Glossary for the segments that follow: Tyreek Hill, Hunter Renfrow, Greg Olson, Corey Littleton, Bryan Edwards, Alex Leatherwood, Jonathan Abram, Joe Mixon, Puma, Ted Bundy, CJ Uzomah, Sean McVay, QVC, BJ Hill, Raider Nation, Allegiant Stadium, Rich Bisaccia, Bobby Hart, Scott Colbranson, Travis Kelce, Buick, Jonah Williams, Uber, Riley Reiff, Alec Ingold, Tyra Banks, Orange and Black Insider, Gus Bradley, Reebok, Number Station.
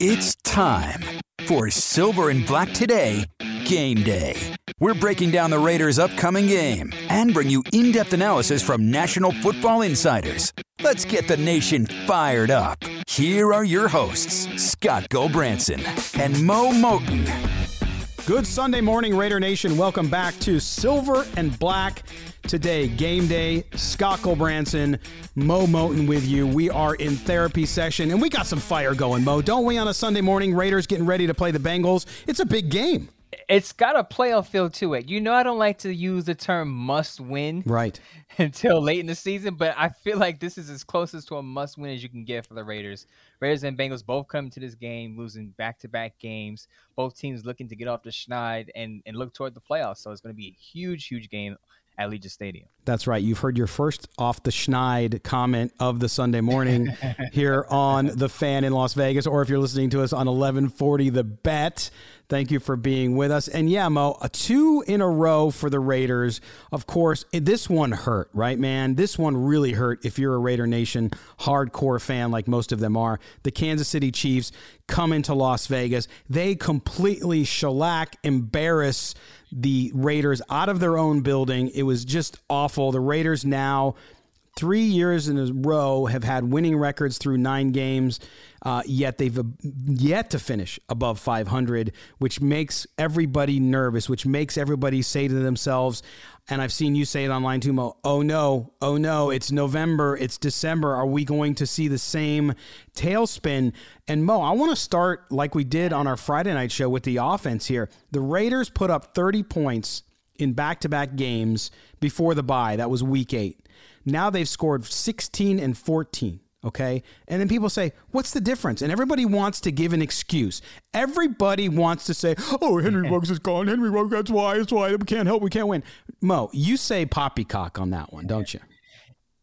It's time for Silver and Black Today Game Day. We're breaking down the Raiders' upcoming game and bring you in-depth analysis from national football insiders. Let's get the nation fired up. Here are your hosts, Scott Colbranson and Mo Moten. Good Sunday morning, Raider Nation. Welcome back to Silver and Black Today Game Day. Scott Colbranson, Mo Moten with you. We are in therapy session, and we got some fire going, Mo, don't we, on a Sunday morning? Raiders getting ready to play the Bengals. It's a big game. It's got a playoff feel to it. You know, I don't like to use the term must win right until late in the season, but I feel like this is as closest to a must win as you can get for the Raiders. Raiders and Bengals both come to this game losing back-to-back games, both teams looking to get off the schneid and look toward the playoffs. So it's going to be a huge, huge game at Allegiant Stadium. That's right. You've heard your first off the schneid comment of the Sunday morning here on The Fan in Las Vegas, or if you're listening to us on 1140 The Bet. Thank you for being with us. And yeah, Mo, two in a row for the Raiders. Of course, this one hurt, right, man? This one really hurt if you're a Raider Nation hardcore fan like most of them are. The Kansas City Chiefs come into Las Vegas. They completely shellac, embarrass the Raiders out of their own building. It was just awful. The Raiders now, 3 years in a row, have had winning records through 9 games, yet they've yet to finish above 500, which makes everybody nervous, which makes everybody say to themselves, and I've seen you say it online too, Mo, oh no, it's November, it's December. Are we going to see the same tailspin? And Mo, I want to start like we did on our Friday night show with the offense here. The Raiders put up 30 points in back-to-back games before the bye. That was week 8. Now they've scored 16 and 14, okay? And then people say, what's the difference? And everybody wants to give an excuse. Everybody wants to say, oh, Henry Ruggs is gone. Henry Ruggs, that's why. We can't help. We can't win. Mo, you say poppycock on that one, don't you?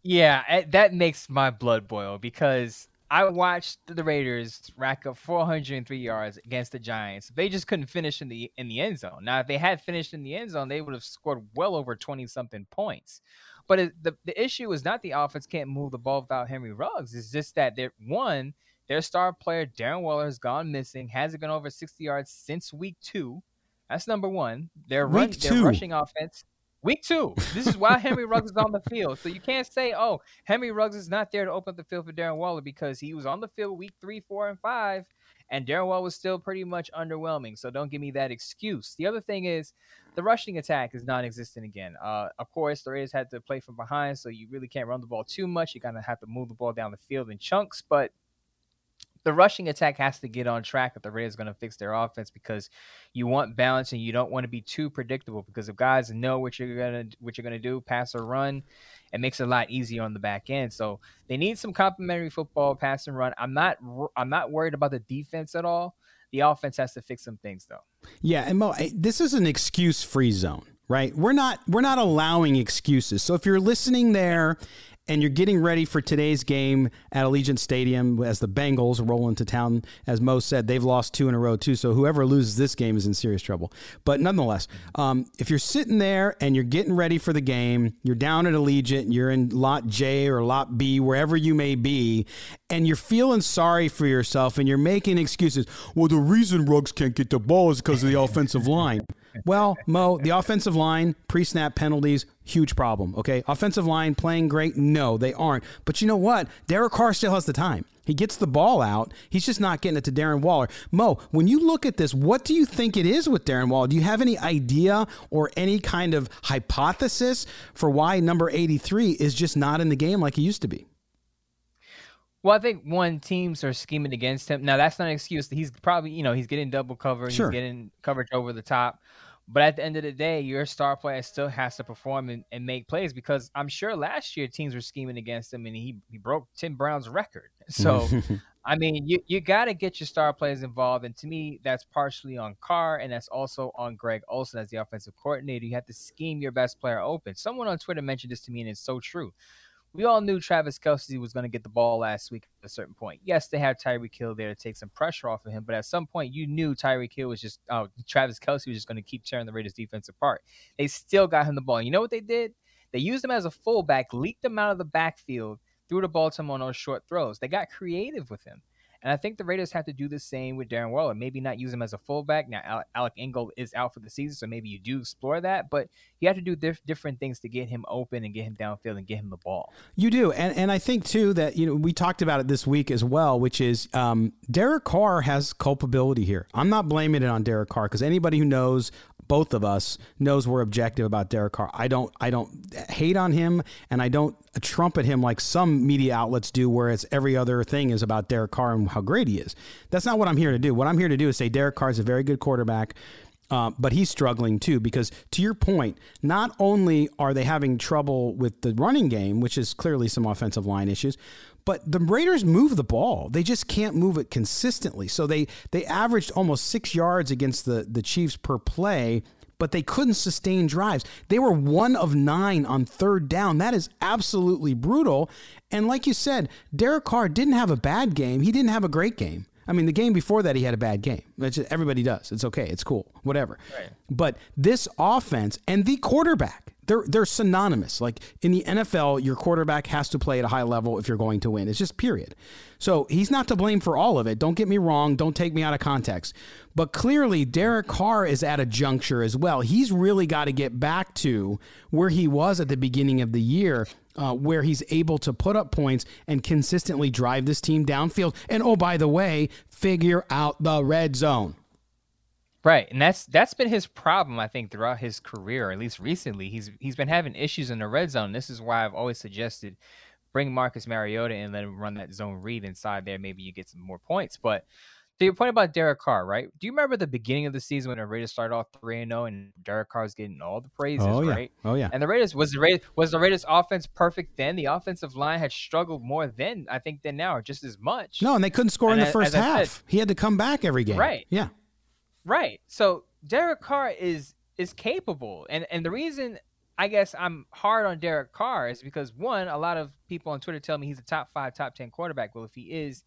Yeah, that makes my blood boil because I watched the Raiders rack up 403 yards against the Giants. They just couldn't finish in the end zone. Now, if they had finished in the end zone, they would have scored well over 20-something points. But the issue is not the offense can't move the ball without Henry Ruggs. It's just that, their star player, Darren Waller, has gone missing, hasn't gone over 60 yards since week 2. That's number one. Their rushing offense. Week 2. This is why Henry Ruggs is on the field. So you can't say, oh, Henry Ruggs is not there to open up the field for Darren Waller because he was on the field week 3, 4, and 5, and Darren Waller was still pretty much underwhelming. So don't give me that excuse. The other thing is the rushing attack is non-existent again. Of course, the Raiders had to play from behind, so you really can't run the ball too much. You're going to have to move the ball down the field in chunks, but the rushing attack has to get on track if the Raiders are going to fix their offense because you want balance and you don't want to be too predictable because if guys know what you're going to do, pass or run, it makes it a lot easier on the back end. So they need some complementary football, pass and run. I'm not worried about the defense at all. The offense has to fix some things though. Yeah, and Mo, this is an excuse-free zone, right? We're not allowing excuses. So if you're listening there and you're getting ready for today's game at Allegiant Stadium as the Bengals roll into town. As Mo said, they've lost 2 in a row, too, so whoever loses this game is in serious trouble. But nonetheless, if you're sitting there and you're getting ready for the game, you're down at Allegiant, you're in Lot J or Lot B, wherever you may be, and you're feeling sorry for yourself and you're making excuses. Well, the reason Ruggs can't get the ball is because of the offensive line. Well, Mo, the offensive line, pre-snap penalties, huge problem, okay? Offensive line playing great? No, they aren't. But you know what? Derek Carr still has the time. He gets the ball out. He's just not getting it to Darren Waller. Mo, when you look at this, what do you think it is with Darren Waller? Do you have any idea or any kind of hypothesis for why number 83 is just not in the game like he used to be? Well, I think, one, teams are scheming against him. Now, that's not an excuse. He's probably, he's getting double cover. Sure. He's getting coverage over the top. But at the end of the day, your star player still has to perform and make plays because I'm sure last year teams were scheming against him and he broke Tim Brown's record. So, I mean, you got to get your star players involved. And to me, that's partially on Carr and that's also on Greg Olson as the offensive coordinator. You have to scheme your best player open. Someone on Twitter mentioned this to me and it's so true. We all knew Travis Kelce was going to get the ball last week at a certain point. Yes, they had Tyreek Hill there to take some pressure off of him, but at some point you knew Travis Kelce was just going to keep tearing the Raiders defense apart. They still got him the ball. You know what they did? They used him as a fullback, leaked him out of the backfield, threw the ball to him on those short throws. They got creative with him. And I think the Raiders have to do the same with Darren Waller. Maybe not use him as a fullback. Now, Alec Ingold is out for the season, so maybe you do explore that. But you have to do different things to get him open and get him downfield and get him the ball. You do. And I think, too, that we talked about it this week as well, which is Derek Carr has culpability here. I'm not blaming it on Derek Carr because anybody who knows – both of us knows we're objective about Derek Carr. I don't hate on him, and I don't trumpet him like some media outlets do, where it's every other thing is about Derek Carr and how great he is. That's not what I'm here to do. What I'm here to do is say Derek Carr is a very good quarterback, but he's struggling too, because to your point, not only are they having trouble with the running game, which is clearly some offensive line issues, but the Raiders move the ball. They just can't move it consistently. So they averaged almost 6 yards against the Chiefs per play, but they couldn't sustain drives. They were 1 of 9 on third down. That is absolutely brutal. And like you said, Derek Carr didn't have a bad game. He didn't have a great game. I mean, the game before that, he had a bad game. Everybody does. It's okay. It's cool. Whatever. Right. But this offense and the quarterback, They're synonymous. Like in the NFL, your quarterback has to play at a high level if you're going to win. It's just period. So he's not to blame for all of it. Don't get me wrong. Don't take me out of context. But clearly, Derek Carr is at a juncture as well. He's really got to get back to where he was at the beginning of the year, where he's able to put up points and consistently drive this team downfield. And oh, by the way, figure out the red zone. Right, and that's been his problem, I think, throughout his career, or at least recently. He's been having issues in the red zone. This is why I've always suggested bring Marcus Mariota and let him run that zone read inside there. Maybe you get some more points. But to your point about Derek Carr, right? Do you remember the beginning of the season when the Raiders started off 3-0 and Derek Carr's getting all the praises, right? Oh, yeah. And the Raiders' offense perfect then? The offensive line had struggled more then, I think, than now, or just as much. No, and they couldn't score in the first half. He had to come back every game. Right. Yeah. Right. So Derek Carr is capable. And the reason I guess I'm hard on Derek Carr is because, one, a lot of people on Twitter tell me he's a top 5, top 10 quarterback. Well, if he is,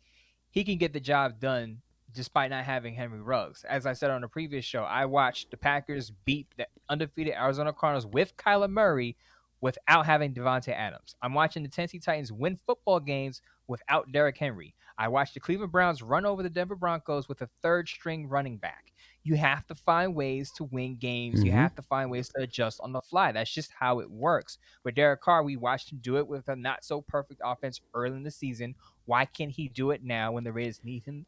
he can get the job done despite not having Henry Ruggs. As I said on a previous show, I watched the Packers beat the undefeated Arizona Cardinals with Kyler Murray without having Davante Adams. I'm watching the Tennessee Titans win football games without Derrick Henry. I watched the Cleveland Browns run over the Denver Broncos with a third-string running back. You have to find ways to win games. Mm-hmm. You have to find ways to adjust on the fly. That's just how it works. With Derek Carr, we watched him do it with a not-so-perfect offense early in the season. Why can't he do it now when the Raiders need him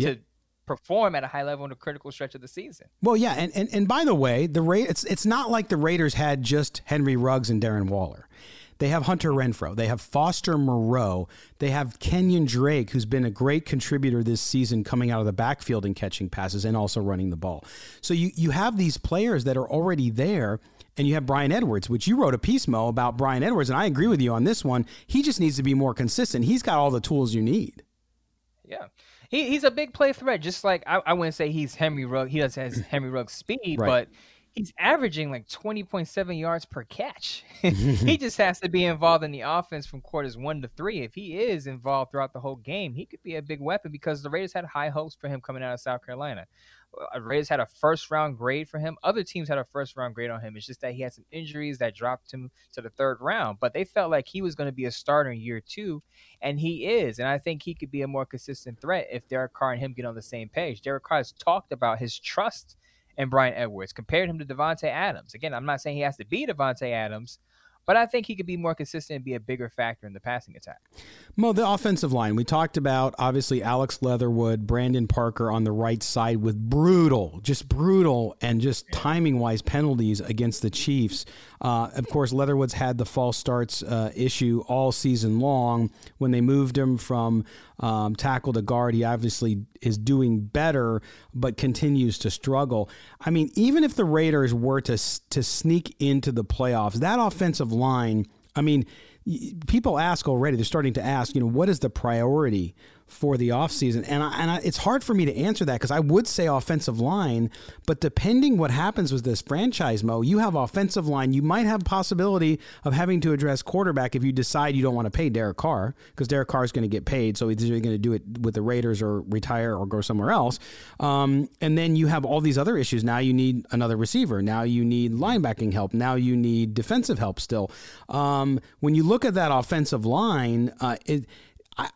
to perform at a high level in a critical stretch of the season? Well, yeah, and by the way, it's not like the Raiders had just Henry Ruggs and Darren Waller. They have Hunter Renfrow. They have Foster Moreau. They have Kenyon Drake, who's been a great contributor this season coming out of the backfield and catching passes and also running the ball. So you have these players that are already there, and you have Bryan Edwards, which you wrote a piece, Mo, about Bryan Edwards, and I agree with you on this one. He just needs to be more consistent. He's got all the tools you need. Yeah. He's a big play threat, just like I wouldn't say he's Henry Ruggs. He doesn't have Henry Ruggs' speed, right. But he's averaging like 20.7 yards per catch. He just has to be involved in the offense from quarters 1 to 3. If he is involved throughout the whole game, he could be a big weapon because the Raiders had high hopes for him coming out of South Carolina. The Raiders had a first-round grade for him. Other teams had a first-round grade on him. It's just that he had some injuries that dropped him to the 3rd round. But they felt like he was going to be a starter in year 2, and he is. And I think he could be a more consistent threat if Derek Carr and him get on the same page. Derek Carr has talked about his trust and Bryan Edwards, compared him to Davante Adams. Again, I'm not saying he has to be Davante Adams, but I think he could be more consistent and be a bigger factor in the passing attack. Mo, the offensive line, we talked about, obviously, Alex Leatherwood, Brandon Parker on the right side with brutal, and just timing-wise penalties against the Chiefs. Of course, Leatherwood's had the false starts issue all season long. When they moved him from tackle to guard, he obviously is doing better, but continues to struggle. I mean, even if the Raiders were to sneak into the playoffs, that offensive line, I mean, people ask already, they're starting to ask, what is the priority for the offseason? And it's hard for me to answer that because I would say offensive line, but depending what happens with this franchise, Mo, you have offensive line. You might have possibility of having to address quarterback if you decide you don't want to pay Derek Carr, because Derek Carr is going to get paid, so he's either going to do it with the Raiders or retire or go somewhere else. And then you have all these other issues. Now you need another receiver. Now you need linebacking help. Now you need defensive help still. When you look at that offensive line,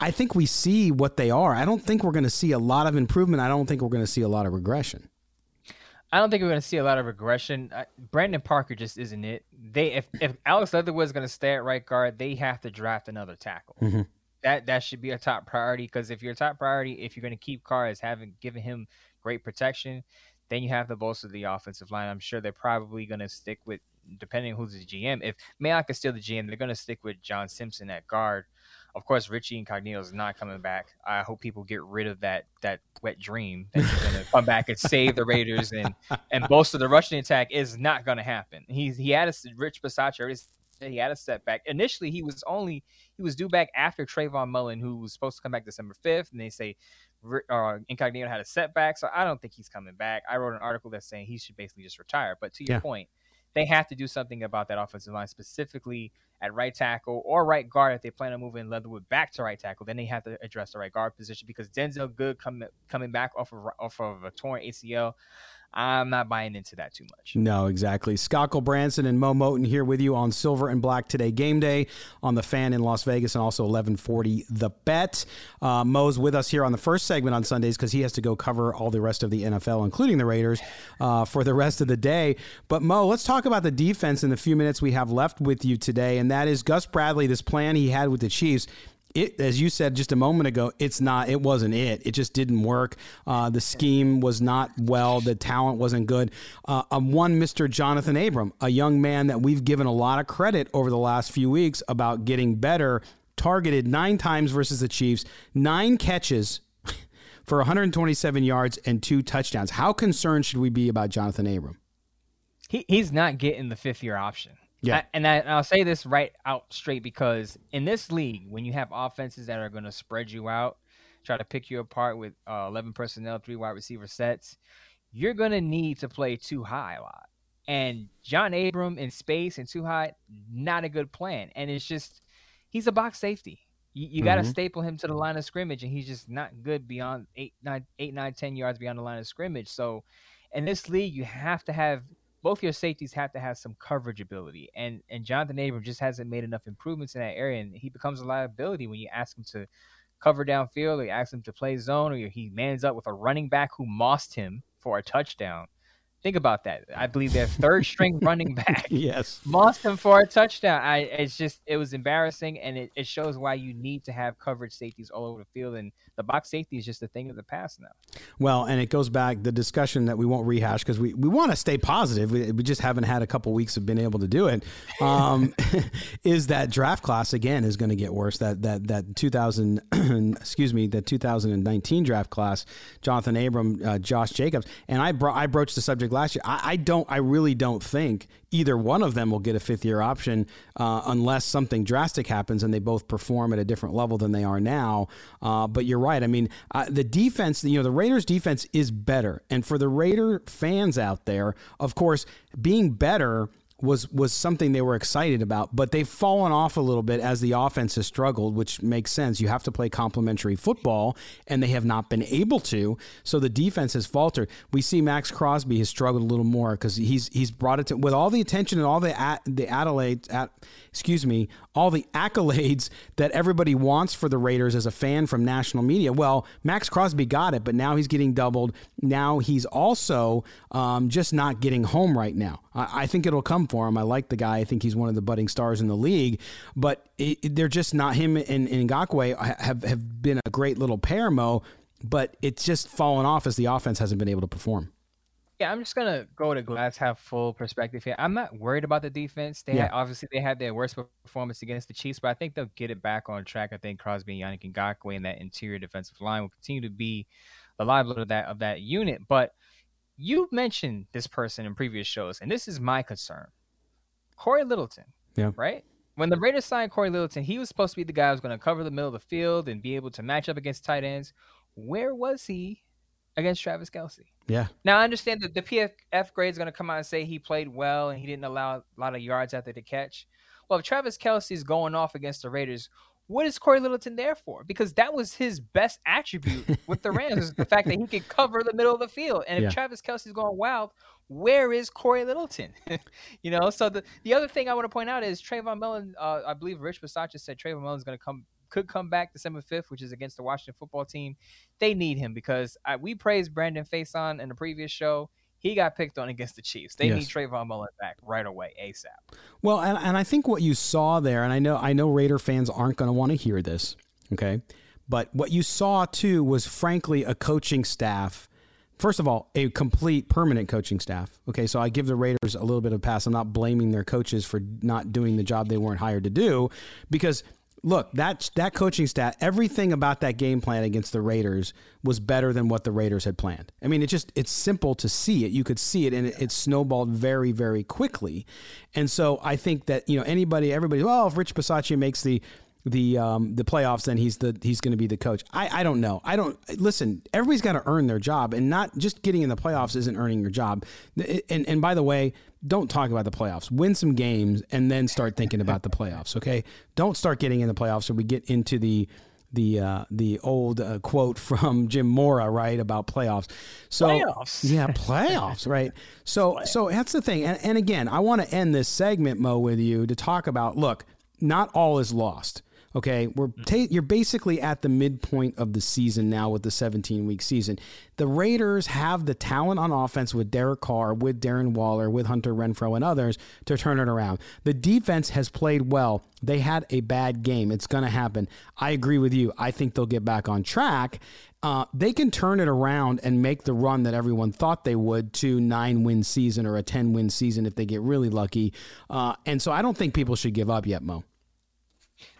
I think we see what they are. I don't think we're going to see a lot of improvement. I don't think we're going to see a lot of regression. I don't think we're going to see a lot of regression. Brandon Parker just isn't it. If Alex Leatherwood is going to stay at right guard, they have to draft another tackle. Mm-hmm. That should be a top priority, because if your top priority, if you're going to keep Carr as having given him great protection, then you have to bolster the offensive line. I'm sure they're probably going to stick with, depending on who's the GM. If Mayock is still the GM, they're going to stick with John Simpson at guard. Of course, Richie Incognito is not coming back. I hope people get rid of that wet dream that he's going to come back and save the Raiders and bolster the rushing attack. Is not going to happen. He had a Rich Bisaccia. He had a setback. Initially, he was due back after Trayvon Mullen, who was supposed to come back December 5th, and they say Incognito had a setback, so I don't think he's coming back. I wrote an article that's saying he should basically just retire. But to your point, they have to do something about that offensive line, specifically at right tackle or right guard. If they plan on moving Leatherwood back to right tackle, then they have to address the right guard position, because Denzel Good coming back off of a torn ACL, I'm not buying into that too much. No, exactly. Scott Colbranson and Mo Moten here with you on Silver and Black Today Game Day on The Fan in Las Vegas, and also 1140 The Bet. Mo's with us here on the first segment on Sundays because he has to go cover all the rest of the NFL, including the Raiders, for the rest of the day. But Mo, let's talk about the defense in the few minutes we have left with you today, and that is Gus Bradley, this plan he had with the Chiefs. It, as you said just a moment ago, it wasn't. It just didn't work. The scheme was not well. The talent wasn't good. One Mr. Jonathan Abram, a young man that we've given a lot of credit over the last few weeks about getting better, targeted 9 times versus the Chiefs, 9 catches for 127 yards and 2 touchdowns. How concerned should we be about Jonathan Abram? He's not getting the fifth-year option. Yeah, I'll say this right out straight, because in this league, when you have offenses that are going to spread you out, try to pick you apart with 11 personnel, 3 wide receiver sets, you're going to need to play too high a lot. And John Abram in space and too high, not a good plan. And it's just, he's a box safety. You got to staple him to the line of scrimmage, and he's just not good beyond 10 yards beyond the line of scrimmage. So in this league, you have to have – both your safeties have to have some coverage ability, and Jonathan Abram just hasn't made enough improvements in that area, and he becomes a liability when you ask him to cover downfield, or you ask him to play zone, or he mans up with a running back who mossed him for a touchdown. Think about that. I believe their third-string running back mossed him for a touchdown. It was embarrassing, and it shows why you need to have coverage safeties all over the field, and the box safety is just a thing of the past now. Well, and it goes back, the discussion that we won't rehash because we want to stay positive. We just haven't had a couple weeks of being able to do it, is that draft class, again, is going to get worse. That 2019 draft class, Jonathan Abram, Josh Jacobs, and I broached the subject last year. I really don't think either one of them will get a fifth-year option unless something drastic happens and they both perform at a different level than they are now. But you're right. I mean, the defense, the Raiders' defense is better. And for the Raider fans out there, of course, being better was something they were excited about, but they've fallen off a little bit as the offense has struggled, which makes sense. You have to play complementary football, and they have not been able to, so the defense has faltered. We see Maxx Crosby has struggled a little more because he's brought it to, with all the attention and all the accolades that everybody wants for the Raiders as a fan from national media. Well, Maxx Crosby got it, but now he's getting doubled. Now he's also just not getting home right now. I think it'll come for him. I like the guy. I think he's one of the budding stars in the league, but they're just not. Him and Ngakoue have been a great little pair, Mo, but it's just fallen off as the offense hasn't been able to perform. Yeah, I'm just going to go to glass half full perspective here. I'm not worried about the defense. They had their worst performance against the Chiefs, but I think they'll get it back on track. I think Crosby and Yannick Ngakoue and that interior defensive line will continue to be the livelihood of that unit. But you mentioned this person in previous shows, and this is my concern. Corey Littleton, right? When the Raiders signed Corey Littleton, he was supposed to be the guy who was going to cover the middle of the field and be able to match up against tight ends. Where was he against Travis Kelce? Yeah. Now, I understand that the PFF grade is going to come out and say he played well and he didn't allow a lot of yards after the catch. Well, if Travis Kelce is going off against the Raiders, what is Corey Littleton there for? Because that was his best attribute with the Rams, the fact that he could cover the middle of the field. And if Travis Kelce is going wild, where is Corey Littleton? So the other thing I want to point out is Trayvon Mullen, I believe Rich Bisaccia said Trayvon Mullen is going to come could come back December 5th, which is against the Washington football team. They need him because we praised Brandon Faison in the previous show. He got picked on against the Chiefs. They need Trayvon Mullen back right away, ASAP. Well, and I think what you saw there, and I know Raider fans aren't going to want to hear this, okay? But what you saw, too, was, frankly, a coaching staff. First of all, a complete permanent coaching staff. Okay, so I give the Raiders a little bit of a pass. I'm not blaming their coaches for not doing the job they weren't hired to do because, look, that coaching staff, everything about that game plan against the Raiders was better than what the Raiders had planned. I mean, it's simple to see it. You could see it, and it snowballed very, very quickly. And so I think that, you know, everybody, well, if Rich Bisaccia makes the playoffs, then he's going to be the coach. I don't know. Listen, everybody's got to earn their job, and not just getting in the playoffs isn't earning your job. And by the way, don't talk about the playoffs. Win some games and then start thinking about the playoffs. Okay, don't start getting in the playoffs. So we get into the old quote from Jim Mora, right, about playoffs. So playoffs. Yeah, playoffs, right? So that's the thing. And again, I want to end this segment, Mo, with you to talk about. Look, not all is lost. Okay, you're basically at the midpoint of the season now with the 17-week season. The Raiders have the talent on offense with Derek Carr, with Darren Waller, with Hunter Renfrow and others to turn it around. The defense has played well. They had a bad game. It's going to happen. I agree with you. I think they'll get back on track. They can turn it around and make the run that everyone thought they would to 9-win season or a 10-win season if they get really lucky. And so I don't think people should give up yet, Mo.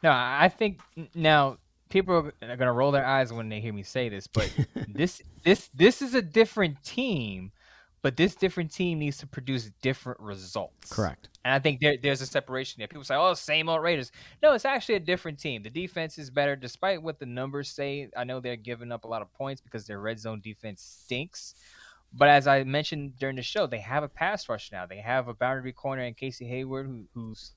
No, I think now people are going to roll their eyes when they hear me say this, but this is a different team, but this different team needs to produce different results. Correct. And I think there's a separation there. People say, oh, same old Raiders. No, it's actually a different team. The defense is better despite what the numbers say. I know they're giving up a lot of points because their red zone defense stinks. But as I mentioned during the show, they have a pass rush now. They have a boundary corner in Casey Hayward, who's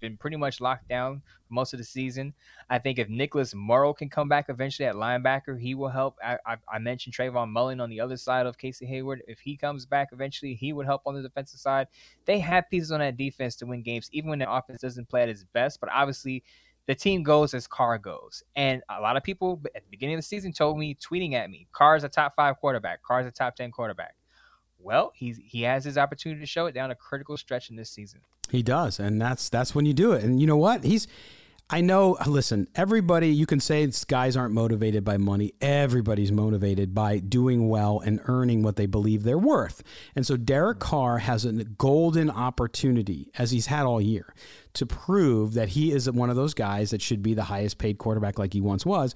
been pretty much locked down most of the season. I think if Nicholas Morrow can come back eventually at linebacker, he will help. I mentioned Trayvon Mullen on the other side of Casey Hayward. If he comes back eventually, he would help on the defensive side. They have pieces on that defense to win games, even when their offense doesn't play at its best. But obviously, the team goes as Carr goes. And a lot of people at the beginning of the season told me, tweeting at me, Carr's a top 5 quarterback. Carr's a top 10 quarterback. Well, he has his opportunity to show it down a critical stretch in this season. He does, and that's when you do it. And you know what? Listen, everybody, you can say guys aren't motivated by money. Everybody's motivated by doing well and earning what they believe they're worth. And so Derek Carr has a golden opportunity, as he's had all year, to prove that he is one of those guys that should be the highest paid quarterback like he once was.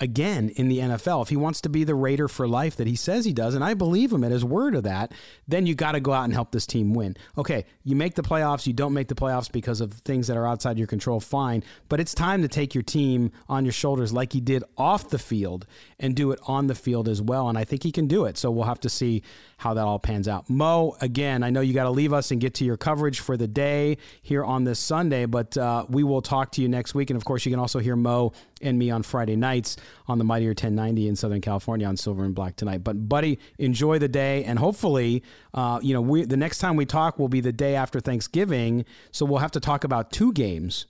Again, in the NFL, if he wants to be the Raider for life that he says he does, and I believe him at his word of that, then you got to go out and help this team win. Okay, you make the playoffs, you don't make the playoffs because of things that are outside your control, fine, but it's time to take your team on your shoulders like he did off the field and do it on the field as well, and I think he can do it, so we'll have to see how that all pans out. Mo, again, I know you got to leave us and get to your coverage for the day here on this Sunday, but we will talk to you next week, and of course you can also hear Mo and me on Friday nights on the Mightier 1090 in Southern California on Silver and Black tonight. But, buddy, enjoy the day, and hopefully, the next time we talk will be the day after Thanksgiving, so we'll have to talk about 2 games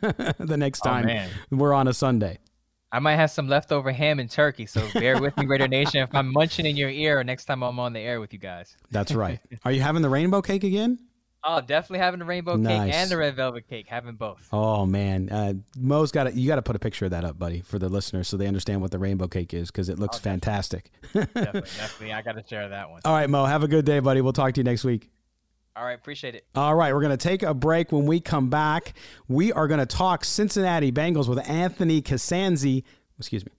the next time we're on a Sunday. I might have some leftover ham and turkey, so bear with me, Raider Nation, if I'm munching in your ear next time I'm on the air with you guys. That's right. Are you having the rainbow cake again? Oh, definitely having the rainbow cake and the red velvet cake, having both. Oh, man. Mo's you got to put a picture of that up, buddy, for the listeners so they understand what the rainbow cake is because it looks fantastic. Definitely. I got to share that one. All right, Mo, have a good day, buddy. We'll talk to you next week. All right, appreciate it. All right, we're going to take a break. When we come back, we are going to talk Cincinnati Bengals with Anthony Cosenza. Excuse me.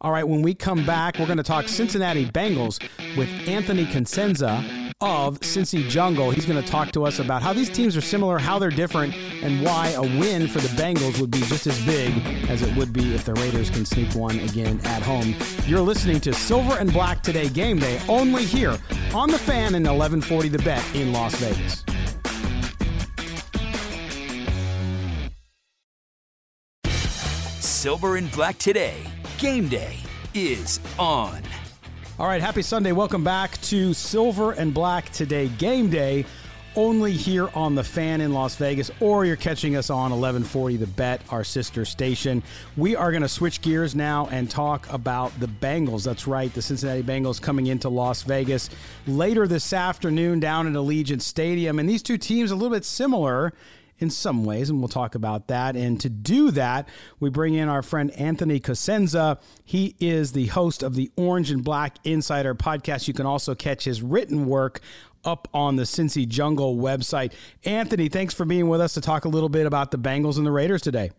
All right, when we come back, we're going to talk Cincinnati Bengals with Anthony Cosenza of Cincy Jungle. He's going to talk to us about how these teams are similar, how they're different, and why a win for the Bengals would be just as big as it would be if the Raiders can sneak one again at home. You're listening to Silver and Black Today Game Day, only here on The Fan and 1140 The Bet in Las Vegas. Silver and Black Today Game Day is on. All right, happy Sunday. Welcome back to Silver and Black Today Game Day only here on The Fan in Las Vegas, or you're catching us on 1140 The Bet, our sister station. We are going to switch gears now and talk about the Bengals. That's right, the Cincinnati Bengals coming into Las Vegas later this afternoon down at Allegiant Stadium. And these two teams a little bit similar in some ways, and we'll talk about that. And to do that, we bring in our friend Anthony Cosenza. He is the host of the Orange and Black Insider podcast. You can also catch his written work up on the Cincy Jungle website. Anthony, thanks for being with us to talk a little bit about the Bengals and the Raiders today.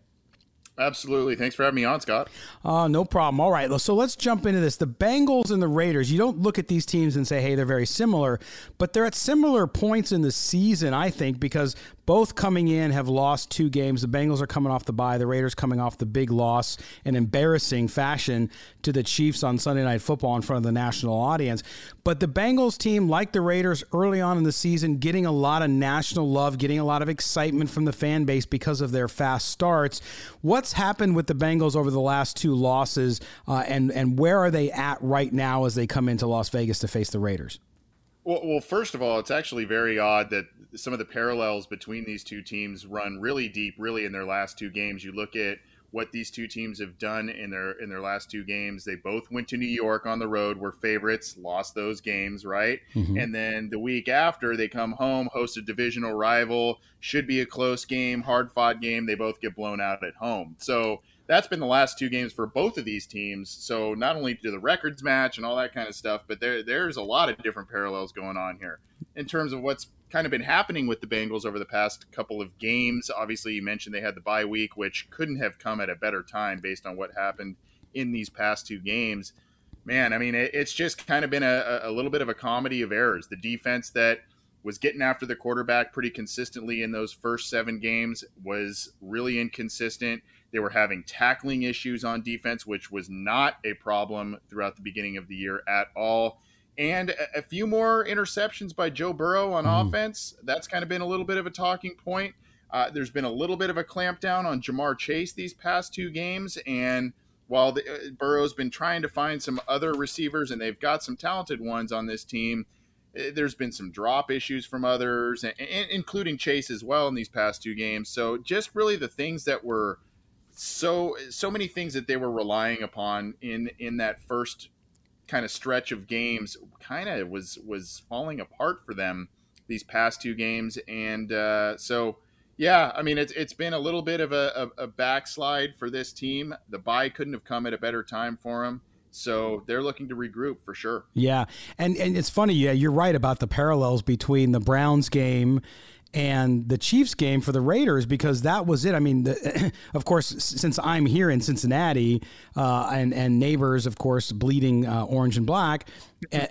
Absolutely. Thanks for having me on, Scott. No problem. All right. So let's jump into this. The Bengals and the Raiders, you don't look at these teams and say, hey, they're very similar, but they're at similar points in the season, I think, because both coming in have lost two games. The Bengals are coming off the bye. The Raiders coming off the big loss in embarrassing fashion to the Chiefs on Sunday Night Football in front of the national audience. But the Bengals team, like the Raiders early on in the season, getting a lot of national love, getting a lot of excitement from the fan base because of their fast starts. What's happened with the Bengals over the last two losses, and where are they at right now as they come into Las Vegas to face the Raiders? Well, first of all, it's actually very odd that some of the parallels between these two teams run really deep, really, in their last two games. You look at what these two teams have done in their last two games. They both went to New York on the road, were favorites, lost those games, right? Mm-hmm. And then the week after, they come home, host a divisional rival, should be a close game, hard-fought game. They both get blown out at home. So that's been the last two games for both of these teams. So not only do the records match and all that kind of stuff, but there's a lot of different parallels going on here in terms of what's kind of been happening with the Bengals over the past couple of games. Obviously, you mentioned they had the bye week, which couldn't have come at a better time based on what happened in these past two games. Man, I mean, it's just kind of been a little bit of a comedy of errors. The defense that was getting after the quarterback pretty consistently in those first seven games was really inconsistent. They were having tackling issues on defense, which was not a problem throughout the beginning of the year at all. And a few more interceptions by Joe Burrow on offense. That's kind of been a little bit of a talking point. There's been a little bit of a clamp down on Ja'Marr Chase these past two games. And while Burrow's been trying to find some other receivers, and they've got some talented ones on this team, there's been some drop issues from others, including Chase as well in these past two games. So just really the things that were so many things that they were relying upon in that first kind of stretch of games kind of was falling apart for them these past two games. And so, yeah, I mean, it's been a little bit of a backslide for this team. The bye couldn't have come at a better time for them. So they're looking to regroup for sure. Yeah. And it's funny. Yeah, you're right about the parallels between the Browns game and the Chiefs game for the Raiders, because that was it. I mean, of course, since I'm here in Cincinnati and neighbors, of course, bleeding orange and black,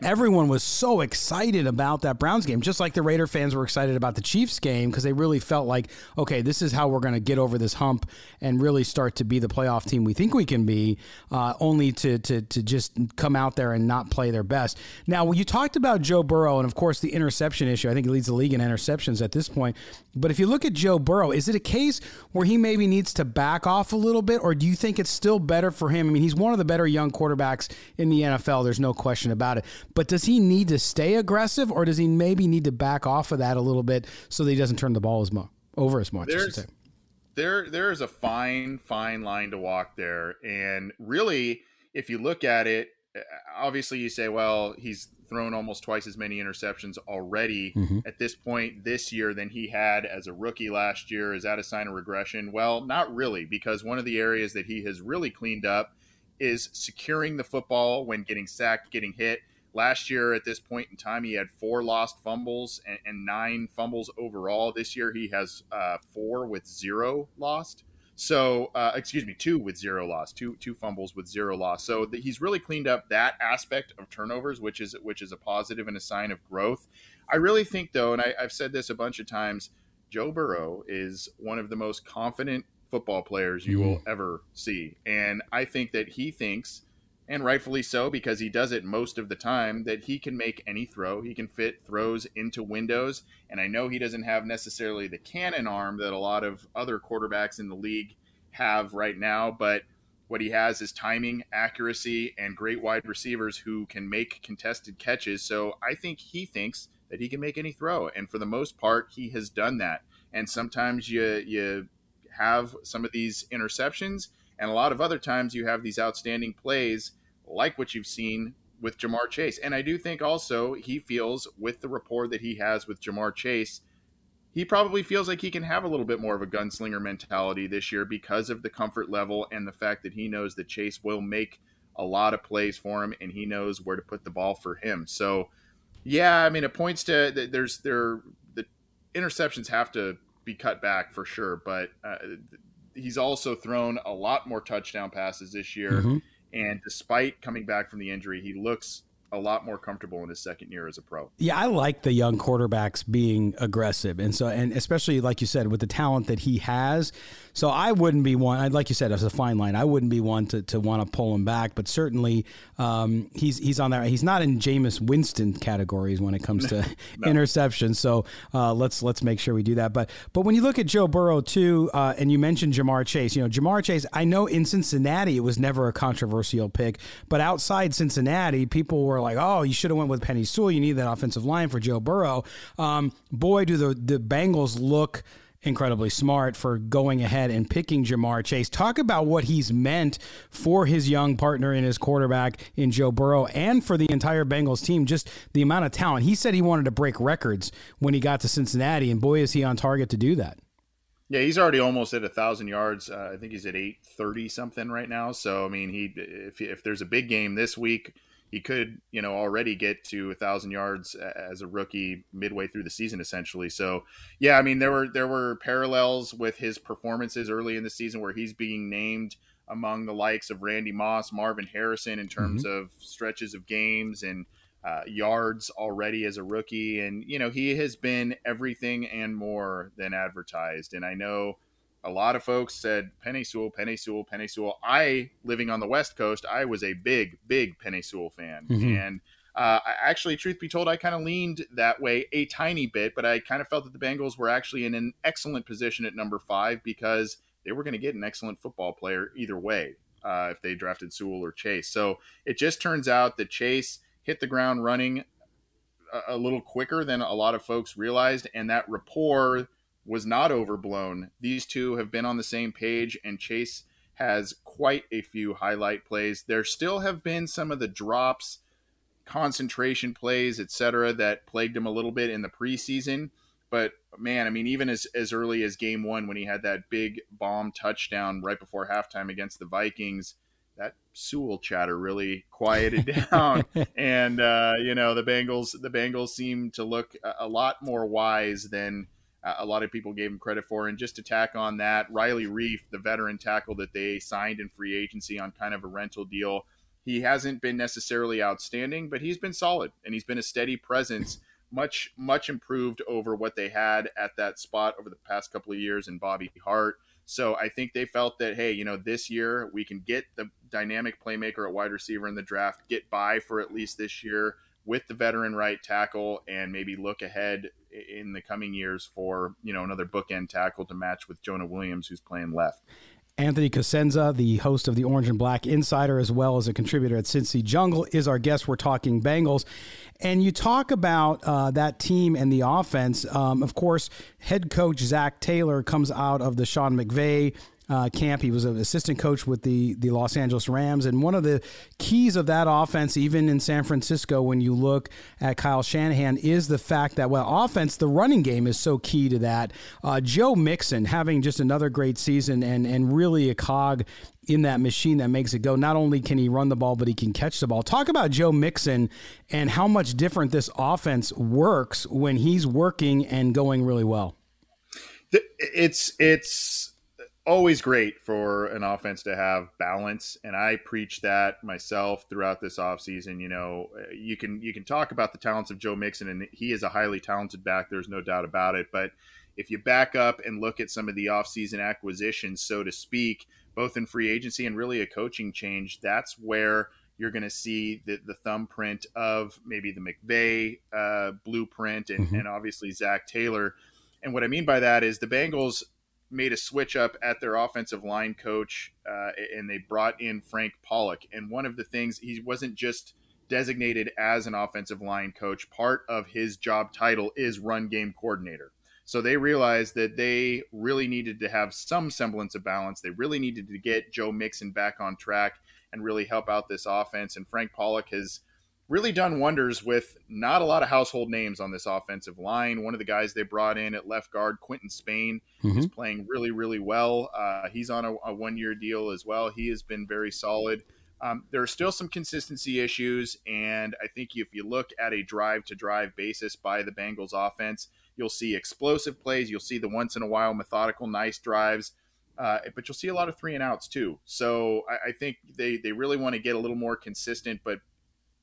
everyone was so excited about that Browns game, just like the Raider fans were excited about the Chiefs game, because they really felt like, okay, this is how we're going to get over this hump and really start to be the playoff team we think we can be, only to just come out there and not play their best. Now, when you talked about Joe Burrow and, of course, the interception issue, I think he leads the league in interceptions at this point. But if you look at Joe Burrow, is it a case where he maybe needs to back off a little bit, or do you think it's still better for him? I mean, he's one of the better young quarterbacks in the NFL. There's no question about it. But does he need to stay aggressive, or does he maybe need to back off of that a little bit so that he doesn't turn the ball over as much? There is a fine line to walk there. And really, if you look at it, obviously you say, well, he's thrown almost twice as many interceptions already at this point this year than he had as a rookie last year. Is that a sign of regression? Well, not really, because one of the areas that he has really cleaned up is securing the football when getting sacked, getting hit. Last year at this point in time, he had 4 lost fumbles and 9 fumbles overall. This year he has 4 with 0 lost. So, 2 with 0 loss, two fumbles with 0 loss. So he's really cleaned up that aspect of turnovers, which is a positive and a sign of growth. I really think, though, and I've said this a bunch of times, Joe Burrow is one of the most confident football players you will ever see. And I think that he thinks, and rightfully so, because he does it most of the time, that he can make any throw. He can fit throws into windows. And I know he doesn't have necessarily the cannon arm that a lot of other quarterbacks in the league have right now, but what he has is timing, accuracy, and great wide receivers who can make contested catches. So I think he thinks that he can make any throw. And for the most part, he has done that. And sometimes you have some of these interceptions, and a lot of other times you have these outstanding plays like what you've seen with Ja'Marr Chase. And I do think also he feels, with the rapport that he has with Ja'Marr Chase, he probably feels like he can have a little bit more of a gunslinger mentality this year because of the comfort level and the fact that he knows that Chase will make a lot of plays for him and he knows where to put the ball for him. So, yeah, I mean, it points to the interceptions have to be cut back for sure, but he's also thrown a lot more touchdown passes this year. Mm-hmm. And despite coming back from the injury, he looks a lot more comfortable in his second year as a pro. Yeah, I like the young quarterbacks being aggressive. And so, and especially, like you said, with the talent that he has. So I wouldn't be one, like you said, as a fine line, I wouldn't be one to want to pull him back. But certainly he's on that. He's not in Jameis Winston categories when it comes to interceptions. So let's make sure we do that. But when you look at Joe Burrow, too, and you mentioned Ja'Marr Chase, Ja'Marr Chase, I know in Cincinnati it was never a controversial pick. But outside Cincinnati, people were like, oh, you should have went with Penei Sewell. You need that offensive line for Joe Burrow. Boy, do the Bengals look incredibly smart for going ahead and picking Ja'Marr Chase. Talk about what he's meant for his young partner and his quarterback in Joe Burrow and for the entire Bengals team, just the amount of talent. He said he wanted to break records when he got to Cincinnati, and boy, is he on target to do that. Yeah, he's already almost at 1,000 yards. I think he's at 830-something right now. So, I mean, if there's a big game this week, he could, already get to 1,000 yards as a rookie midway through the season, essentially. So, yeah, I mean, there were parallels with his performances early in the season where he's being named among the likes of Randy Moss, Marvin Harrison in terms of stretches of games and yards already as a rookie. And, he has been everything and more than advertised. And I know a lot of folks said Penei Sewell, Penei Sewell, Penei Sewell. I, living on the West Coast, I was a big Penei Sewell fan. Mm-hmm. And actually, truth be told, I kind of leaned that way a tiny bit, but I kind of felt that the Bengals were actually in an excellent position at number 5 because they were going to get an excellent football player either way if they drafted Sewell or Chase. So it just turns out that Chase hit the ground running a little quicker than a lot of folks realized, and that rapport was not overblown. These two have been on the same page, and Chase has quite a few highlight plays. There still have been some of the drops, concentration plays, etc., that plagued him a little bit in the preseason. But man, I mean, even as early as game 1, when he had that big bomb touchdown right before halftime against the Vikings, that Sewell chatter really quieted down. And the Bengals seem to look a lot more wise than a lot of people gave him credit for. And just to tack on that, Riley Reiff, the veteran tackle that they signed in free agency on kind of a rental deal, he hasn't been necessarily outstanding, but he's been solid and he's been a steady presence, much improved over what they had at that spot over the past couple of years in Bobby Hart. So I think they felt that, hey, this year we can get the dynamic playmaker at wide receiver in the draft, get by for at least this year with the veteran right tackle, and maybe look ahead in the coming years for, another bookend tackle to match with Jonah Williams, who's playing left. Anthony Cosenza, the host of the Orange and Black Insider, as well as a contributor at Cincy Jungle, is our guest. We're talking Bengals. And you talk about that team and the offense. Of course, head coach Zach Taylor comes out of the Sean McVay camp. He was an assistant coach with the Los Angeles Rams. And one of the keys of that offense, even in San Francisco, when you look at Kyle Shanahan, is the fact that, offense, the running game is so key to that. Joe Mixon having just another great season and really a cog in that machine that makes it go. Not only can he run the ball, but he can catch the ball. Talk about Joe Mixon and how much different this offense works when he's working and going really well. It's always great for an offense to have balance. And I preach that myself throughout this offseason. You can talk about the talents of Joe Mixon, and he is a highly talented back. There's no doubt about it. But if you back up and look at some of the offseason acquisitions, so to speak, both in free agency and really a coaching change, that's where you're going to see the thumbprint of maybe the McVay blueprint and obviously Zach Taylor. And what I mean by that is the Bengals made a switch up at their offensive line coach, and they brought in Frank Pollock. And one of the things, he wasn't just designated as an offensive line coach, part of his job title is run game coordinator. So they realized that they really needed to have some semblance of balance. They really needed to get Joe Mixon back on track and really help out this offense. And Frank Pollock has really done wonders with not a lot of household names on this offensive line. One of the guys they brought in at left guard, Quentin Spain, is playing really, really well. He's on a one-year deal as well. He has been very solid. There are still some consistency issues, and I think if you look at a drive-to-drive basis by the Bengals offense, you'll see explosive plays. You'll see the once-in-a-while methodical, nice drives, but you'll see a lot of three-and-outs too. So I think they really want to get a little more consistent, but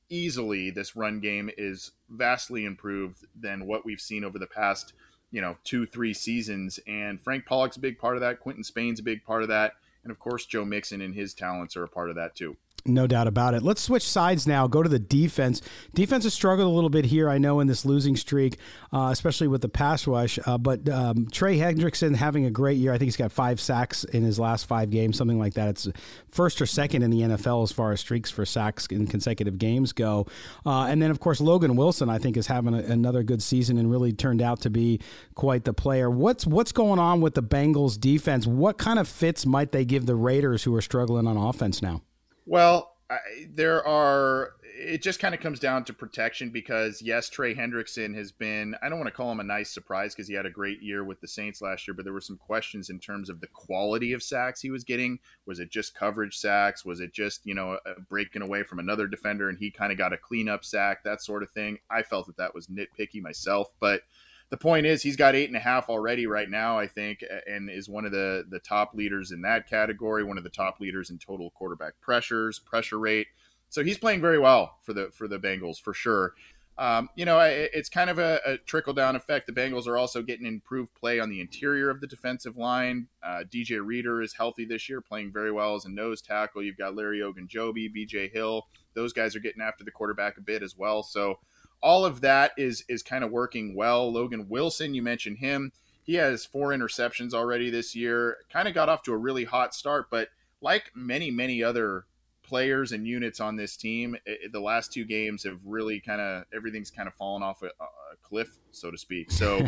easily this run game is vastly improved than what we've seen over the past, 2-3 seasons. And Frank Pollock's a big part of that. Quentin Spain's a big part of that. And, of course, Joe Mixon and his talents are a part of that too. No doubt about it. Let's switch sides now. Go to the defense. Defense has struggled a little bit here, I know, in this losing streak, especially with the pass rush. But Trey Hendrickson having a great year. I think he's got 5 sacks in his last 5 games, something like that. It's first or second in the NFL as far as streaks for sacks in consecutive games go. And then, of course, Logan Wilson, I think, is having another good season and really turned out to be quite the player. What's going on with the Bengals defense? What kind of fits might they give the Raiders, who are struggling on offense now? Well, it just kind of comes down to protection because, yes, Trey Hendrickson has been, I don't want to call him a nice surprise because he had a great year with the Saints last year, but there were some questions in terms of the quality of sacks he was getting. Was it just coverage sacks? Was it just, breaking away from another defender and he kind of got a cleanup sack, that sort of thing? I felt that was nitpicky myself, but the point is he's got 8.5 already right now, I think, and is one of the top leaders in that category, one of the top leaders in total quarterback pressures, pressure rate. So he's playing very well for the Bengals for sure. It's kind of a trickle-down effect. The Bengals are also getting improved play on the interior of the defensive line. DJ Reader is healthy this year, playing very well as a nose tackle. You've got Larry Ogunjobi, BJ Hill. Those guys are getting after the quarterback a bit as well. So all of that is kind of working well. Logan Wilson, you mentioned him. He has 4 interceptions already this year. Kind of got off to a really hot start, but like many, many other players and units on this team, the last 2 games have really everything's kind of fallen off a cliff, so to speak. So,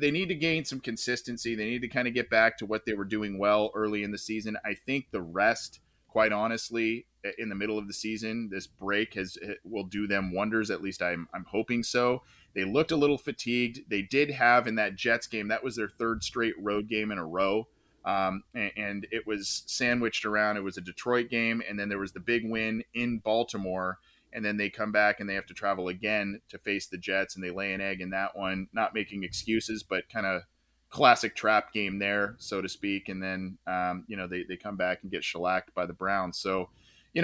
they need to gain some consistency. They need to kind of get back to what they were doing well early in the season. I think the rest, quite honestly, in the middle of the season, this break will do them wonders. At least I'm hoping so. They looked a little fatigued. They did have in that Jets game, that was their 3rd straight road game in a row. And it was sandwiched around. It was a Detroit game. And then there was the big win in Baltimore. And then they come back and they have to travel again to face the Jets. And they lay an egg in that one, not making excuses, but kind of classic trap game there, so to speak. And then, they come back and get shellacked by the Browns. So,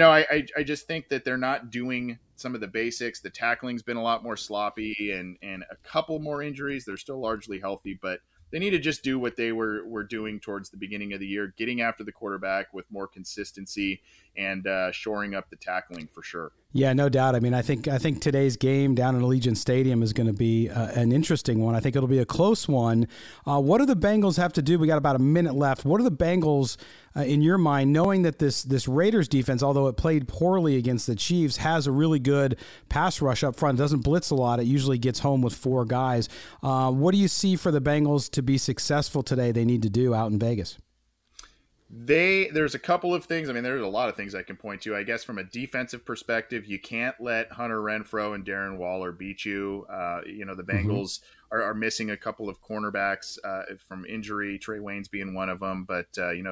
I just think that they're not doing some of the basics. The tackling's been a lot more sloppy and a couple more injuries. They're still largely healthy, but they need to just do what they were doing towards the beginning of the year, getting after the quarterback with more consistency and shoring up the tackling for sure. Yeah, no doubt. I mean, I think today's game down at Allegiant Stadium is going to be an interesting one. I think it'll be a close one. What do the Bengals have to do? We got about a minute left. What are the Bengals, in your mind, knowing that this Raiders defense, although it played poorly against the Chiefs, has a really good pass rush up front. It doesn't blitz a lot. It usually gets home with 4 guys. What do you see for the Bengals to be successful today? They need to do out in Vegas. There's a couple of things. I mean, there's a lot of things I can point to. I guess from a defensive perspective, you can't let Hunter Renfrow and Darren Waller beat you. The Bengals are missing a couple of cornerbacks from injury, Trey Wayne's being one of them. But,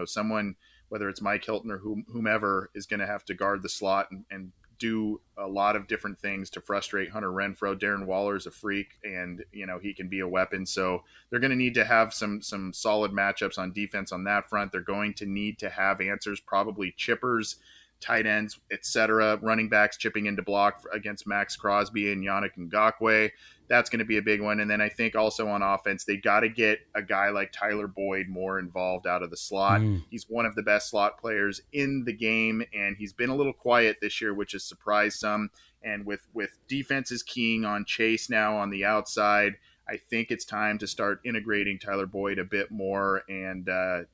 someone, whether it's Mike Hilton or whomever, is going to have to guard the slot and do a lot of different things to frustrate Hunter Renfrow. Darren Waller is a freak and, he can be a weapon. So they're going to need to have some solid matchups on defense on that front. They're going to need to have answers, probably chippers, tight ends, etc., running backs chipping into block against Maxx Crosby and Yannick Ngakoue. That's going to be a big one. And then I think also on offense, they got to get a guy like Tyler Boyd more involved out of the slot. He's one of the best slot players in the game, and he's been a little quiet this year, which has surprised some. And with defenses keying on Chase now on the outside, I think it's time to start integrating Tyler Boyd a bit more and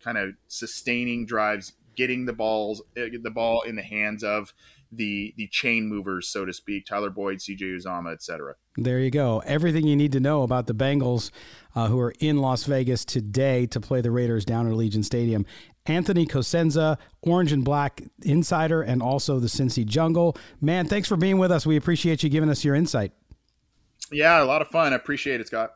kind of sustaining drives, getting the ball in the hands of the chain movers, so to speak, Tyler Boyd, CJ Uzomah, etc. There you go. Everything you need to know about the Bengals, who are in Las Vegas today to play the Raiders down at Allegiant Stadium. Anthony Cosenza, Orange and Black Insider, and also the Cincy Jungle. Man, thanks for being with us. We appreciate you giving us your insight. Yeah, a lot of fun. I appreciate it, Scott.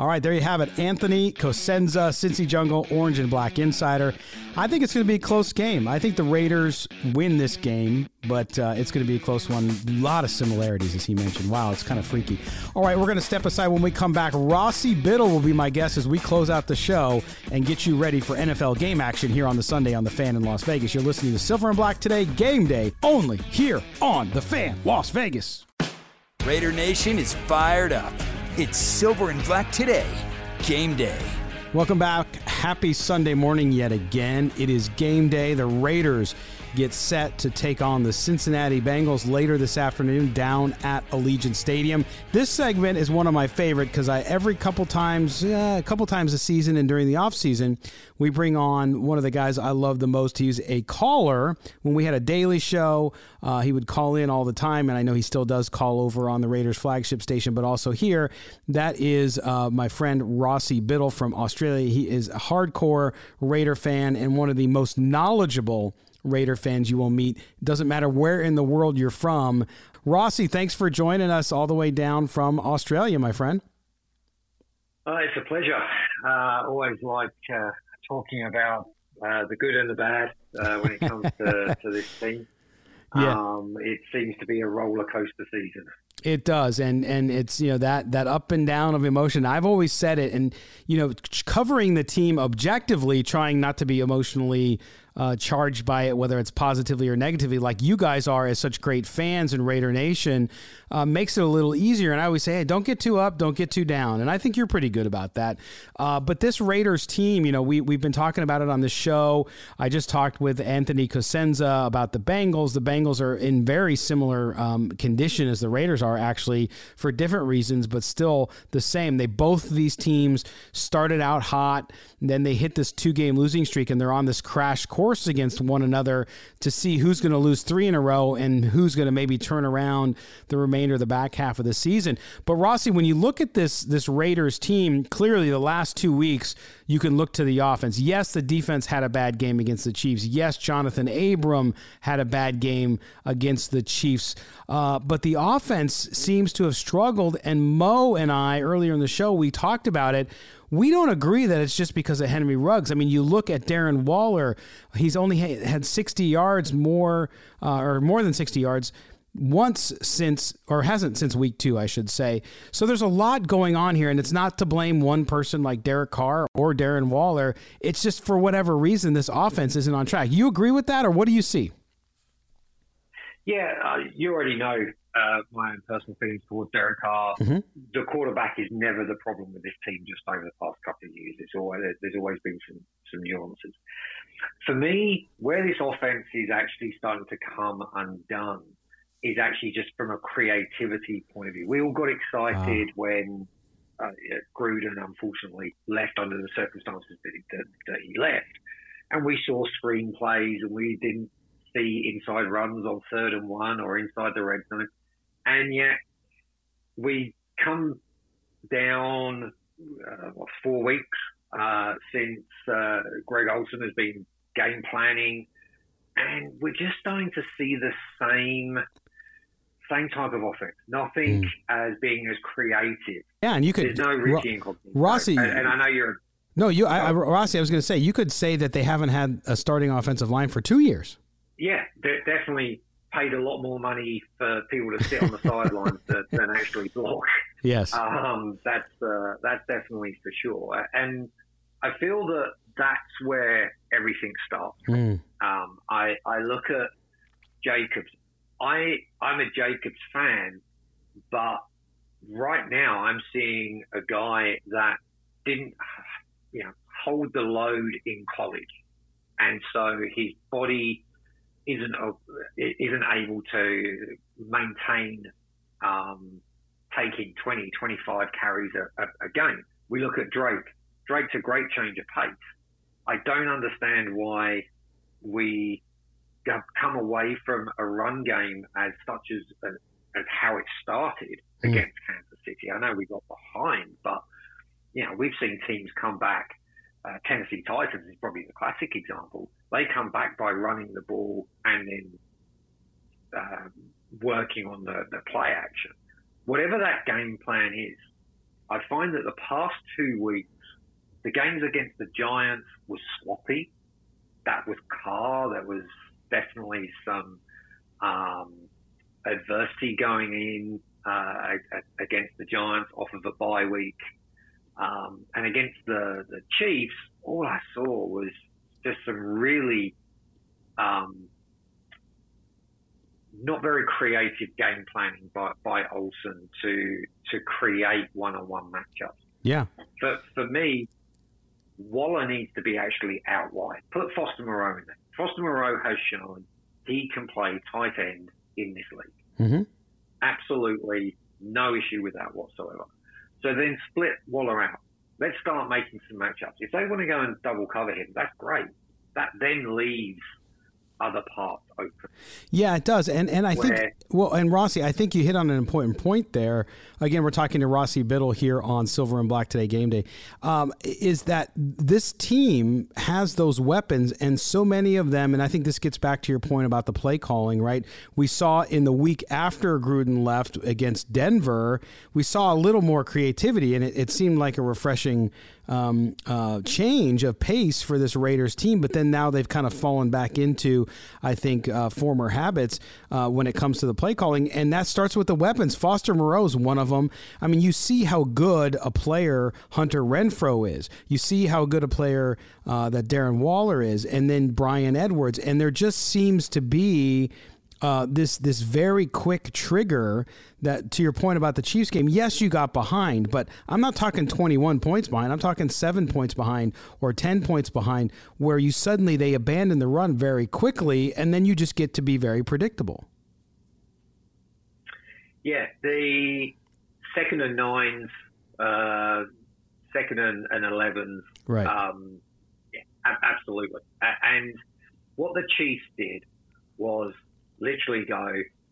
All right, there you have it. Anthony Cosenza, Cincy Jungle, Orange and Black Insider. I think it's going to be a close game. I think the Raiders win this game, but it's going to be a close one. A lot of similarities, as he mentioned. Wow, it's kind of freaky. All right, we're going to step aside. When we come back, Rossi Biddle will be my guest as we close out the show and get you ready for NFL game action here on the Sunday on The Fan in Las Vegas. You're listening to Silver and Black Today, Game Day, only here on The Fan Las Vegas. Raider Nation is fired up. It's Silver and Black Today, Game Day. Welcome back. Happy Sunday morning yet again. It is game day. The Raiders get set to take on the Cincinnati Bengals later this afternoon down at Allegiant Stadium. This segment is one of my favorite because every couple times a season and during the offseason, we bring on one of the guys I love the most. He's a caller. When we had a daily show, he would call in all the time, and I know he still does call over on the Raiders flagship station, but also here. That is my friend Rossi Biddle from Australia. He is a hardcore Raider fan and one of the most knowledgeable Raider fans you will meet. Doesn't matter where in the world you're from. Rossi, thanks for joining us all the way down from Australia, my friend. It's a pleasure. Always like talking about the good and the bad when it comes to this team. Yeah. It seems to be a roller coaster season. It does, and it's, you know, that up and down of emotion. I've always said it, and, you know, covering the team objectively, trying not to be emotionally charged by it, whether it's positively or negatively, like you guys are as such great fans in Raider Nation, makes it a little easier. And I always say, hey, don't get too up, don't get too down. And I think you're pretty good about that. But this Raiders team, you know, we've been talking about it on the show. I just talked with Anthony Cosenza about the Bengals. The Bengals are in very similar condition as the Raiders are, actually, for different reasons, but still the same. Both these teams started out hot, and then they hit this two-game losing streak, and they're on this crash course against one another to see who's going to lose three in a row and who's going to maybe turn around the remainder of the back half of the season. But Rossi, when you look at this Raiders team, clearly the last 2 weeks, you can look to the offense. Yes, the defense had a bad game against the Chiefs. Yes, Jonathan Abram had a bad game against the Chiefs. But the offense seems to have struggled. And Mo and I, earlier in the show, we talked about it. We don't agree that it's just because of Henry Ruggs. I mean, you look at Darren Waller. He's only had 60 yards more than 60 yards hasn't since week two, I should say. So there's a lot going on here, and it's not to blame one person like Derek Carr or Darren Waller. It's just for whatever reason, this offense isn't on track. You agree with that, or what do you see? Yeah, you already know my own personal feelings towards Derek Carr. Mm-hmm. The quarterback is never the problem with this team just over the past couple of years. There's always been some nuances. For me, where this offense is actually starting to come undone is actually just from a creativity point of view. We all got excited when Gruden, unfortunately, left under the circumstances that he left. And we saw screenplays, and we didn't see inside runs on 3rd and 1 or inside the red zone. And yet we come down 4 weeks since Greg Olson has been game planning, and we're just starting to see the same type of offense. Nothing as being as creative. Yeah, and you could. There's no Richie Rossi. And I know you're. No, you. Rossi, I was going to say, you could say that they haven't had a starting offensive line for 2 years. Yeah, they definitely paid a lot more money for people to sit on the sidelines than actually block. Yes. That's definitely for sure. And I feel that that's where everything starts. Mm. I look at Jacobs. I'm a Jacobs fan, but right now I'm seeing a guy that didn't, you know, hold the load in college. And so his body isn't able to maintain taking 20, 25 carries a game. We look at Drake. Drake's a great change of pace. I don't understand why we have come away from a run game as such as how it started against Kansas City. I know we got behind, but you know, we've seen teams come back. Tennessee Titans is probably the classic example. They come back by running the ball and then working on the play action. Whatever that game plan is, I find that the past 2 weeks, the games against the Giants was sloppy. That was Carr. That was definitely some adversity going in against the Giants off of a bye week. And against the Chiefs, all I saw was just some really not very creative game planning by Olsen to create one-on-one matchups. Yeah. But for me, Waller needs to be actually out wide. Put Foster Moreau in there. Foster Moreau has shown he can play tight end in this league. Mm-hmm. Absolutely no issue with that whatsoever. So then split Waller out. Let's start making some matchups. If they want to go and double cover him, that's great. That then leaves other parts open. Yeah, it does. And I think, well, and Rossi, I think you hit on an important point there. Again, we're talking to Rossi Biddle here on Silver and Black Today Game Day, is that this team has those weapons and so many of them, and I think this gets back to your point about the play calling, right? We saw in the week after Gruden left against Denver, we saw a little more creativity, and it seemed like a refreshing change of pace for this Raiders team, but then now they've kind of fallen back into, I think, former habits when it comes to the play calling, and that starts with the weapons. Foster Moreau is one of them. I mean, you see how good a player Hunter Renfrow is. You see how good a player that Darren Waller is, and then Bryan Edwards, and there just seems to be this very quick trigger that, to your point about the Chiefs game, yes, you got behind, but I'm not talking 21 points behind. I'm talking 7 points behind or 10 points behind, where you suddenly, they abandon the run very quickly, and then you just get to be very predictable. Yeah, the 2nd and 9s, 2nd and 11s. Right. Yeah, absolutely. And what the Chiefs did was literally go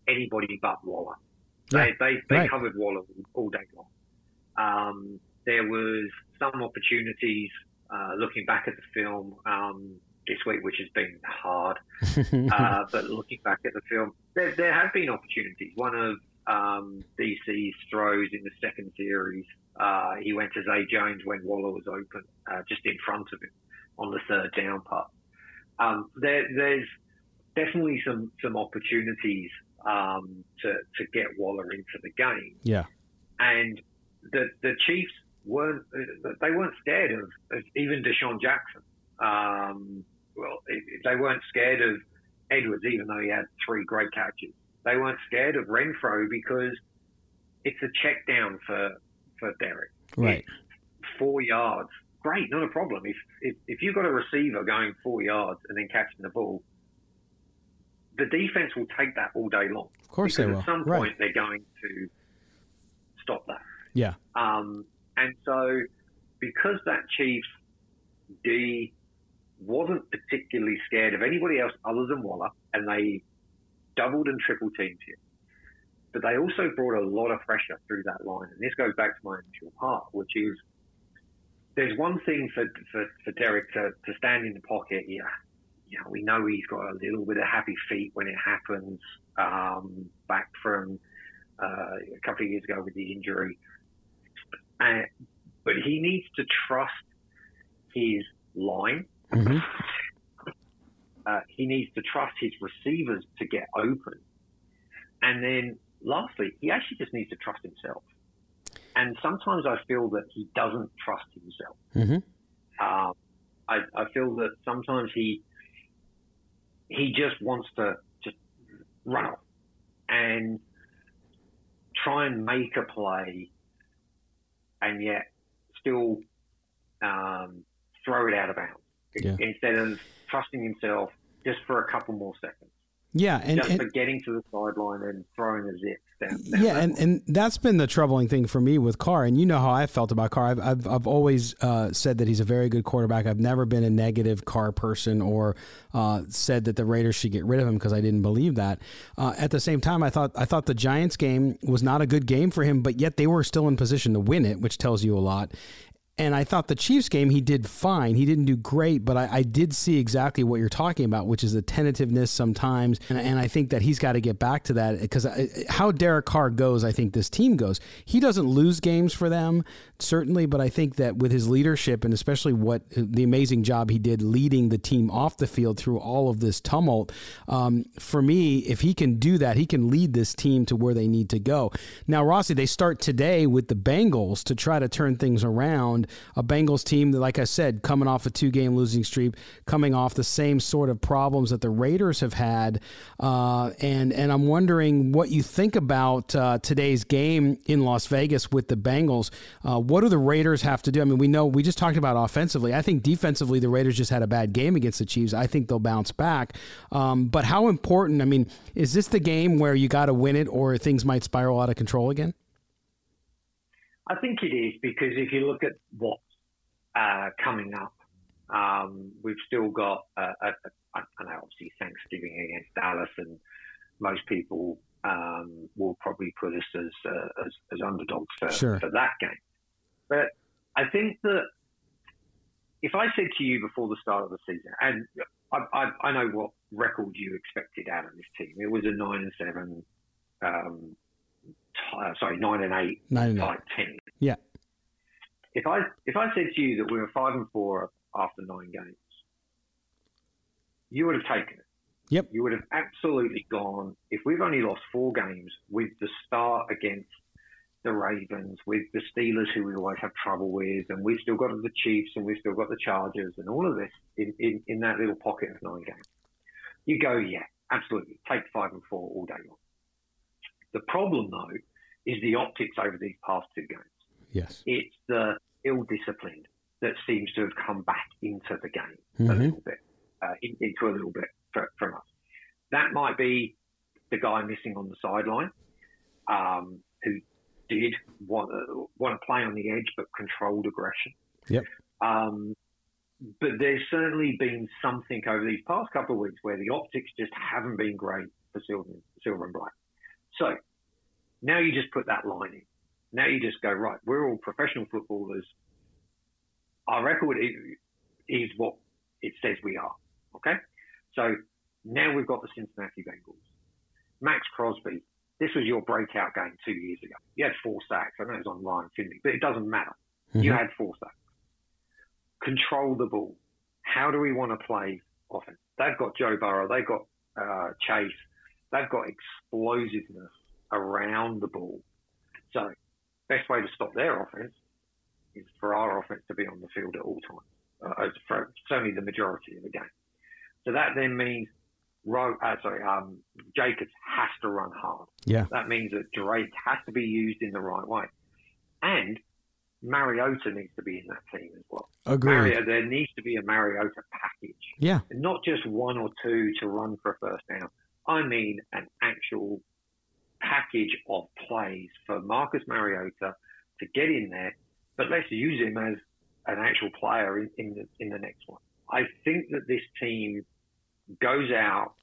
anybody but Waller. Yeah, they covered Waller all day long. There was some opportunities looking back at the film this week, which has been hard. But looking back at the film, there have been opportunities. One of DC's throws in the second series, he went to Zay Jones when Waller was open, just in front of him on the 3rd down part. There's definitely some opportunities to get Waller into the game. Yeah, and the Chiefs weren't scared of even Deshaun Jackson. They weren't scared of Edwards, even though he had 3 great catches. They weren't scared of Renfrow because it's a check down for Derek. Right, it's 4 yards, great, not a problem. If you've got a receiver going 4 yards and then catching the ball, the defense will take that all day long. Of course they will. At some point, they're going to stop that. Yeah. And so because that Chiefs D wasn't particularly scared of anybody else other than Waller, and they doubled and triple teamed him, but they also brought a lot of pressure through that line. And this goes back to my initial part, which is there's one thing for Derek to stand in the pocket here. You know, we know he's got a little bit of happy feet when it happens, back from a couple of years ago with the injury. But he needs to trust his line. Mm-hmm. He needs to trust his receivers to get open. And then lastly, he actually just needs to trust himself. And sometimes I feel that he doesn't trust himself. Mm-hmm. I feel that sometimes he just wants to just run off and try and make a play and yet still throw it out of bounds instead of trusting himself just for a couple more seconds. Yeah, and just for getting to the sideline and throwing a zip down. Yeah, and that's been the troubling thing for me with Carr, and you know how I felt about Carr. I've always said that he's a very good quarterback. I've never been a negative Carr person or said that the Raiders should get rid of him because I didn't believe that. At the same time, I thought the Giants game was not a good game for him, but yet they were still in position to win it, which tells you a lot. And I thought the Chiefs game, he did fine. He didn't do great, but I did see exactly what you're talking about, which is the tentativeness sometimes. And I think that he's got to get back to that because how Derek Carr goes, I think this team goes. He doesn't lose games for them, certainly, but I think that with his leadership and especially what the amazing job he did leading the team off the field through all of this tumult, for me, if he can do that, he can lead this team to where they need to go. Now, Rossi, they start today with the Bengals to try to turn things around. A Bengals team that, like I said, coming off a two-game losing streak, coming off the same sort of problems that the Raiders have had. And I'm wondering what you think about today's game in Las Vegas with the Bengals. What do the Raiders have to do? I mean, we know we just talked about offensively. I think defensively the Raiders just had a bad game against the Chiefs. I think they'll bounce back. But how important, I mean, is this the game where you got to win it or things might spiral out of control again? I think it is because if you look at what's coming up, we've still got, obviously Thanksgiving against Dallas, and most people will probably put us as underdogs for that game. But I think that if I said to you before the start of the season, and I know what record you expected out of this team, it was a 9-7. 9-8 type team. Yeah. If I said to you that we were 5-4 after 9 games, you would have taken it. Yep. You would have absolutely gone. If we've only lost 4 games with the start against the Ravens, with the Steelers, who we always have trouble with, and we've still got the Chiefs and we've still got the Chargers and all of this in that little pocket of 9 games, you go, yeah, absolutely, take 5-4 all day long. The problem, though, is the optics over these past 2 games. Yes. It's the ill-discipline that seems to have come back into the game a little bit from us. That might be the guy missing on the sideline who did want to play on the edge but controlled aggression. Yep. But there's certainly been something over these past couple of weeks where the optics just haven't been great for Silver and Black. So now you just put that line in. Now you just go, right, we're all professional footballers. Our record is what it says we are, okay? So now we've got the Cincinnati Bengals. Maxx Crosby, this was your breakout game 2 years ago. You had 4 sacks. I know it was on Ryan Finley, but it doesn't matter. Mm-hmm. You had 4 sacks. Control the ball. How do we want to play offense? They've got Joe Burrow. They've got Chase. They've got explosiveness around the ball. So best way to stop their offense is for our offense to be on the field at all times, for certainly the majority of the game. So that then means Jacobs has to run hard. Yeah. That means that Drake has to be used in the right way. And Mariota needs to be in that team as well. Agreed. There needs to be a Mariota package. Yeah. And not just 1 or 2 to run for a first down. I mean an actual package of plays for Marcus Mariota to get in there, but let's use him as an actual player in the next one. I think that this team goes out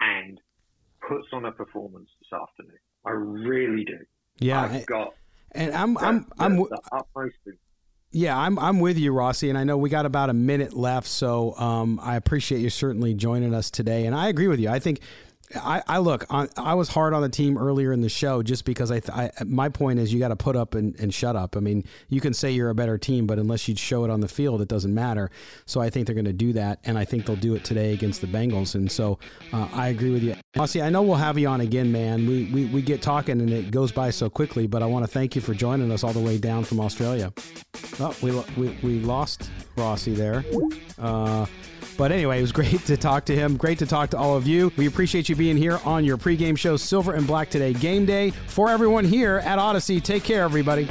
and puts on a performance this afternoon. I really do. Yeah, Yeah, I'm with you, Rossi, and I know we got about a minute left, so I appreciate you certainly joining us today. And I agree with you. I think I was hard on the team earlier in the show just because my point is you got to put up and shut up. I mean, you can say you're a better team, but unless you show it on the field, it doesn't matter. So I think they're going to do that, and I think they'll do it today against the Bengals. And so I agree with you. Rossi, I know we'll have you on again, man. We get talking, and it goes by so quickly, but I want to thank you for joining us all the way down from Australia. Oh, we lost Rossi there. But anyway, it was great to talk to him. Great to talk to all of you. We appreciate you being here on your pregame show, Silver and Black Today Game Day. For everyone here at Odyssey, take care, everybody.